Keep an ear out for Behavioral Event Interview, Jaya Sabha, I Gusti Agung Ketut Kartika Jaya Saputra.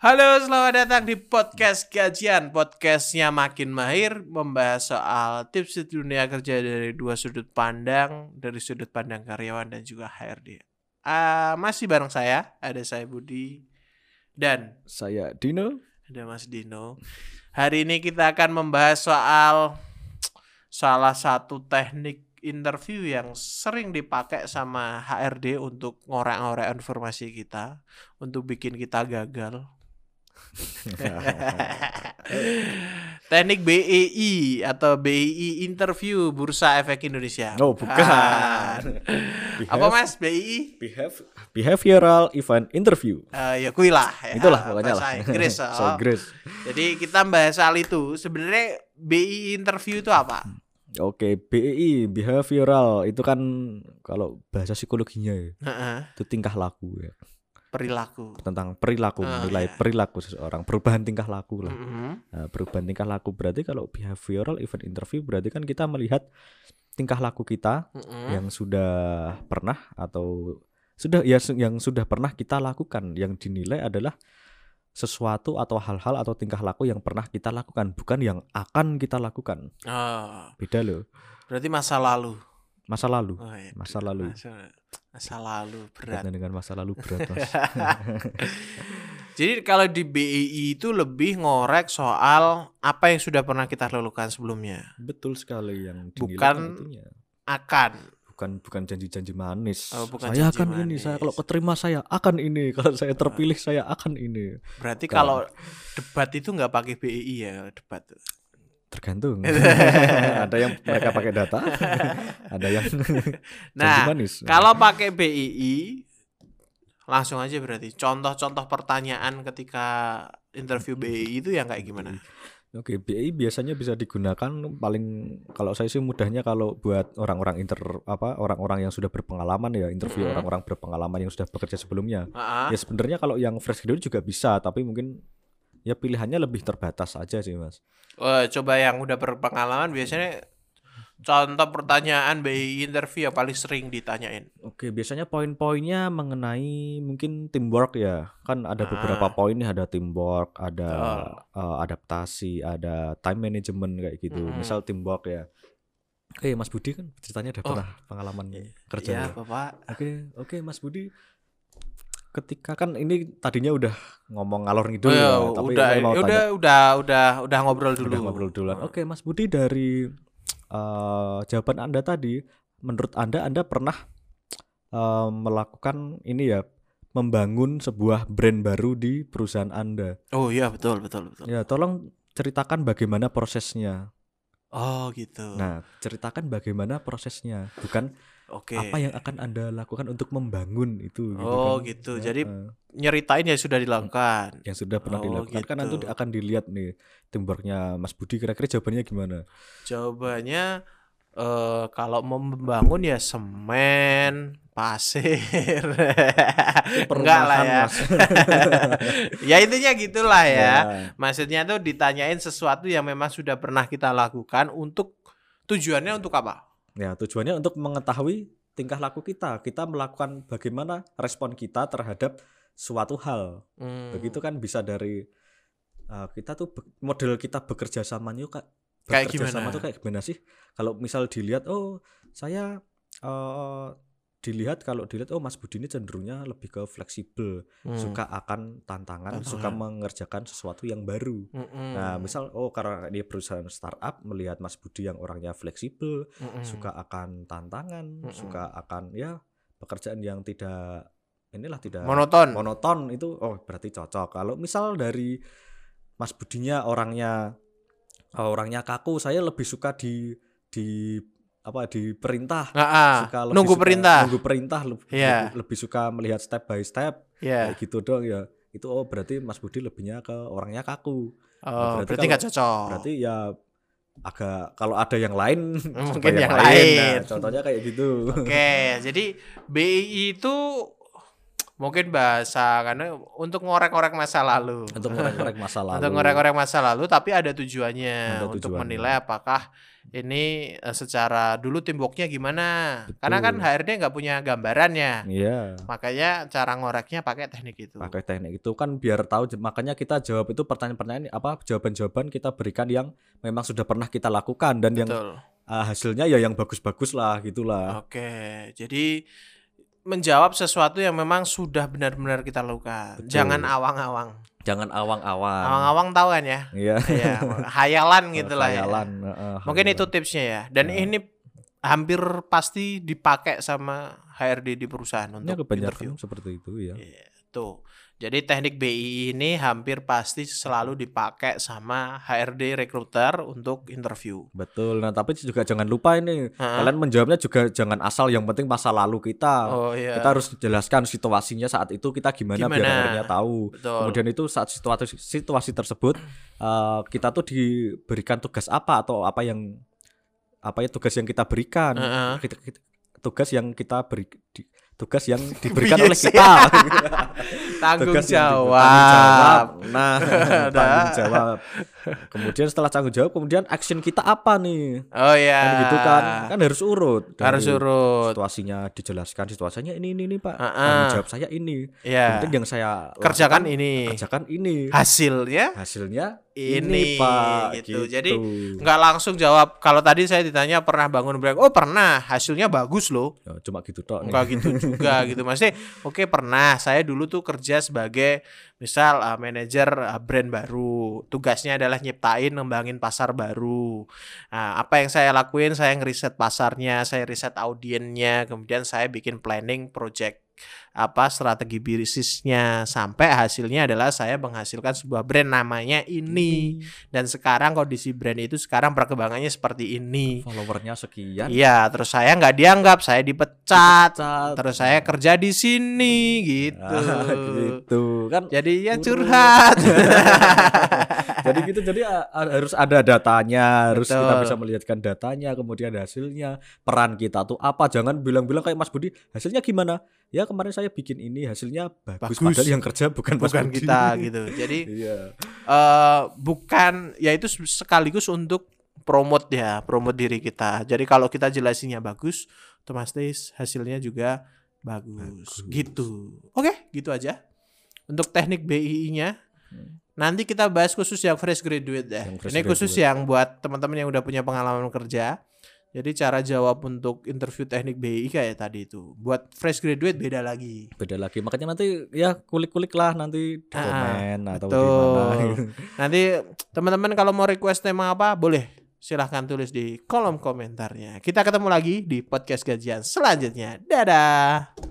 Halo, selamat datang di podcast Gajian. Podcastnya makin mahir, membahas soal tips di dunia kerja dari dua sudut pandang, dari sudut pandang karyawan dan juga HRD. Masih bareng saya Budi dan saya Dino. Ada Mas Dino. Hari ini kita akan membahas soal salah satu teknik interview yang sering dipakai sama HRD untuk ngorek-ngorek informasi kita, untuk bikin kita gagal. Teknik BEI atau BEI Interview Bursa Efek Indonesia. Oh, bukan. Apa Mas BEI? Behavioral Event Interview. Ya kui lah. Ya. Itulah pokoknya lah. Bahasa Inggris. Jadi kita bahas soal itu. Sebenarnya BEI Interview itu apa? Oke, BEI Behavioral itu kan kalau bahasa psikologinya ya. Itu tingkah laku ya. Perilaku, tentang perilaku, menilai perilaku seseorang, perubahan tingkah laku lah. Nah, perubahan tingkah laku berarti kalau behavioral event interview berarti kan kita melihat tingkah laku kita yang sudah pernah atau yang sudah pernah kita lakukan, yang dinilai adalah sesuatu atau hal-hal atau tingkah laku yang pernah kita lakukan, bukan yang akan kita lakukan. Beda loh. Berarti masa lalu berat. Dengan masa lalu berat, Mas. Jadi kalau di BEI itu lebih ngorek soal apa yang sudah pernah kita lakukan sebelumnya. Betul sekali, yang dinilai bukan itunya. Bukan janji-janji manis. Saya akan manis. Ini, saya kalau keterima saya akan ini, kalau saya terpilih saya akan ini. Berarti kalau debat itu nggak pakai BEI ya, debat. Tergantung. Ada yang mereka pakai data, ada yang nah, kalau pakai BEI langsung aja berarti contoh-contoh pertanyaan ketika interview BEI itu yang kayak gimana? Oke, BEI biasanya bisa digunakan paling, kalau saya sih mudahnya kalau buat orang-orang orang-orang yang sudah berpengalaman ya, interview orang-orang berpengalaman yang sudah bekerja sebelumnya. Ya sebenarnya kalau yang fresh graduate juga bisa, tapi mungkin ya pilihannya lebih terbatas aja sih, Mas. Coba yang udah berpengalaman biasanya contoh pertanyaan BEI interview yang paling sering ditanyain. Oke, biasanya poin-poinnya mengenai mungkin teamwork ya. Kan ada beberapa poin, ada teamwork, ada adaptasi, ada time management kayak gitu. Misal teamwork ya. Mas Budi kan ceritanya udah pernah pengalaman kerja. Iya, Bapak. Oke, Mas Budi. Ketika kan ini tadinya udah ngomong ngalor gitu ya, tapi udah ngobrol dulu. Oke, Mas Budi, dari jawaban Anda tadi, menurut Anda pernah melakukan ini ya, membangun sebuah brand baru di perusahaan Anda. Oh iya, betul. Ya, tolong ceritakan bagaimana prosesnya. Oh gitu. Nah, ceritakan bagaimana prosesnya, bukan apa yang akan Anda lakukan untuk membangun itu. Gitu. Ya, jadi nyeritain yang sudah dilakukan. Yang sudah pernah dilakukan. Gitu. Kan nanti akan dilihat nih timbernya Mas Budi, kira-kira jawabannya gimana? Jawabannya kalau mau membangun ya semen, pasir. Enggak lah ya. Ya intinya gitulah ya. Maksudnya tuh ditanyain sesuatu yang memang sudah pernah kita lakukan, untuk tujuannya untuk apa? Ya, tujuannya untuk mengetahui tingkah laku kita. Kita melakukan bagaimana respon kita terhadap suatu hal. Begitu kan, bisa dari kita tuh model kita bekerja samanya kayak gimana sih? Kalau misal dilihat, saya dilihat Mas Budi ini cenderungnya lebih ke fleksibel, suka akan tantangan, suka mengerjakan sesuatu yang baru. Nah, misal karena dia perusahaan startup, melihat Mas Budi yang orangnya fleksibel, suka akan tantangan, suka akan ya pekerjaan yang tidak monoton itu berarti cocok. Kalau misal dari Mas Budinya orangnya kaku, saya lebih suka diperintah, nunggu perintah lebih suka melihat step by step, kayak gitu dong ya. Itu berarti Mas Budi lebihnya ke orangnya kaku. Berarti nggak cocok. Berarti ya agak, kalau ada yang lain mungkin yang lain. Nah, contohnya kayak gitu. Oke, jadi BEI itu Mungkin bahasa, karena untuk ngorek-ngorek masa lalu. Untuk ngorek-ngorek masa lalu. Untuk ngorek-ngorek masa lalu, tapi ada tujuannya. Ada tujuannya. Untuk menilai apakah ini secara dulu teamworknya gimana. Betul. Karena kan HRD nggak punya gambarannya. Iya. Makanya cara ngoreknya pakai teknik itu. Pakai teknik itu kan biar tahu. Makanya kita jawab itu pertanyaan-pertanyaan apa, jawaban-jawaban kita berikan yang memang sudah pernah kita lakukan dan betul. Yang hasilnya ya yang bagus-bagus lah gitulah. Oke, jadi menjawab sesuatu yang memang sudah benar-benar kita lakukan. Betul. Jangan awang-awang. Jangan awang-awang. Awang-awang tahu kan ya? Iya. Ya, hayalan gitulah ya. Hayalan. Mungkin itu tipsnya ya. Dan ini hampir pasti dipakai sama HRD di perusahaan untuk interview seperti itu ya. Iya, tuh. Jadi teknik BI ini hampir pasti selalu dipakai sama HRD recruiter untuk interview. Betul. Nah, tapi juga jangan lupa ini kalian menjawabnya juga jangan asal. Yang penting masa lalu kita. Oh, iya. Kita harus jelaskan situasinya saat itu kita gimana, biar HRD-nya tahu. Betul. Kemudian itu saat situasi tersebut kita tuh diberikan tugas apa atau apa ya tugas yang kita berikan. Tugas yang diberikan oleh kita. Tanggung jawab. Kemudian setelah tanggung jawab, kemudian action kita apa nih? Oh iya. Kan gitu kan. Kan harus urut. Harus urut. Situasinya dijelaskan, situasinya ini Pak. Tanggung jawab saya ini. Yeah. Kemudian yang saya kerjakan ini. Hasilnya ini Pak gitu. Jadi nggak langsung jawab. Kalau tadi saya ditanya pernah bangun break. Oh, pernah. Hasilnya bagus loh. Ya, cuma gitu tok. Enggak gitu juga gitu. Maksudnya oke, pernah. Saya dulu tuh kerja sebagai misal manajer brand baru. Tugasnya adalah nyiptain, ngembangin pasar baru. Nah, apa yang saya lakuin? Saya ngeriset pasarnya, saya riset audiennya, kemudian saya bikin planning project strategi bisnisnya sampai hasilnya adalah saya menghasilkan sebuah brand namanya ini, dan sekarang kondisi brand itu sekarang perkembangannya seperti ini, followernya sekian. Iya, terus saya nggak dianggap, saya dipecat. Terus saya kerja di sini gitu. Gitu kan. Jadi ya curhat. Jadi gitu, jadi harus ada datanya, harus kita bisa melihatkan datanya, kemudian hasilnya, peran kita tuh apa. Jangan bilang-bilang kayak Mas Budi, hasilnya gimana? Ya kemarin saya bikin ini, hasilnya bagus. Padahal yang kerja bukan kita gitu. Jadi itu sekaligus untuk promote diri kita. Jadi kalau kita jelasinnya bagus, otomatis hasilnya juga bagus. Gitu. Oke, gitu aja untuk teknik BII-nya. Nanti kita bahas khusus yang fresh graduate deh. Ini khusus yang buat teman-teman yang udah punya pengalaman kerja. Jadi cara jawab untuk interview teknik BI kayak tadi itu. Buat fresh graduate beda lagi. Beda lagi. Makanya nanti ya kulik-kulik lah nanti di komen atau gimana. Nanti teman-teman kalau mau request tema apa boleh, silahkan tulis di kolom komentarnya. Kita ketemu lagi di podcast Gajian selanjutnya. Dadah.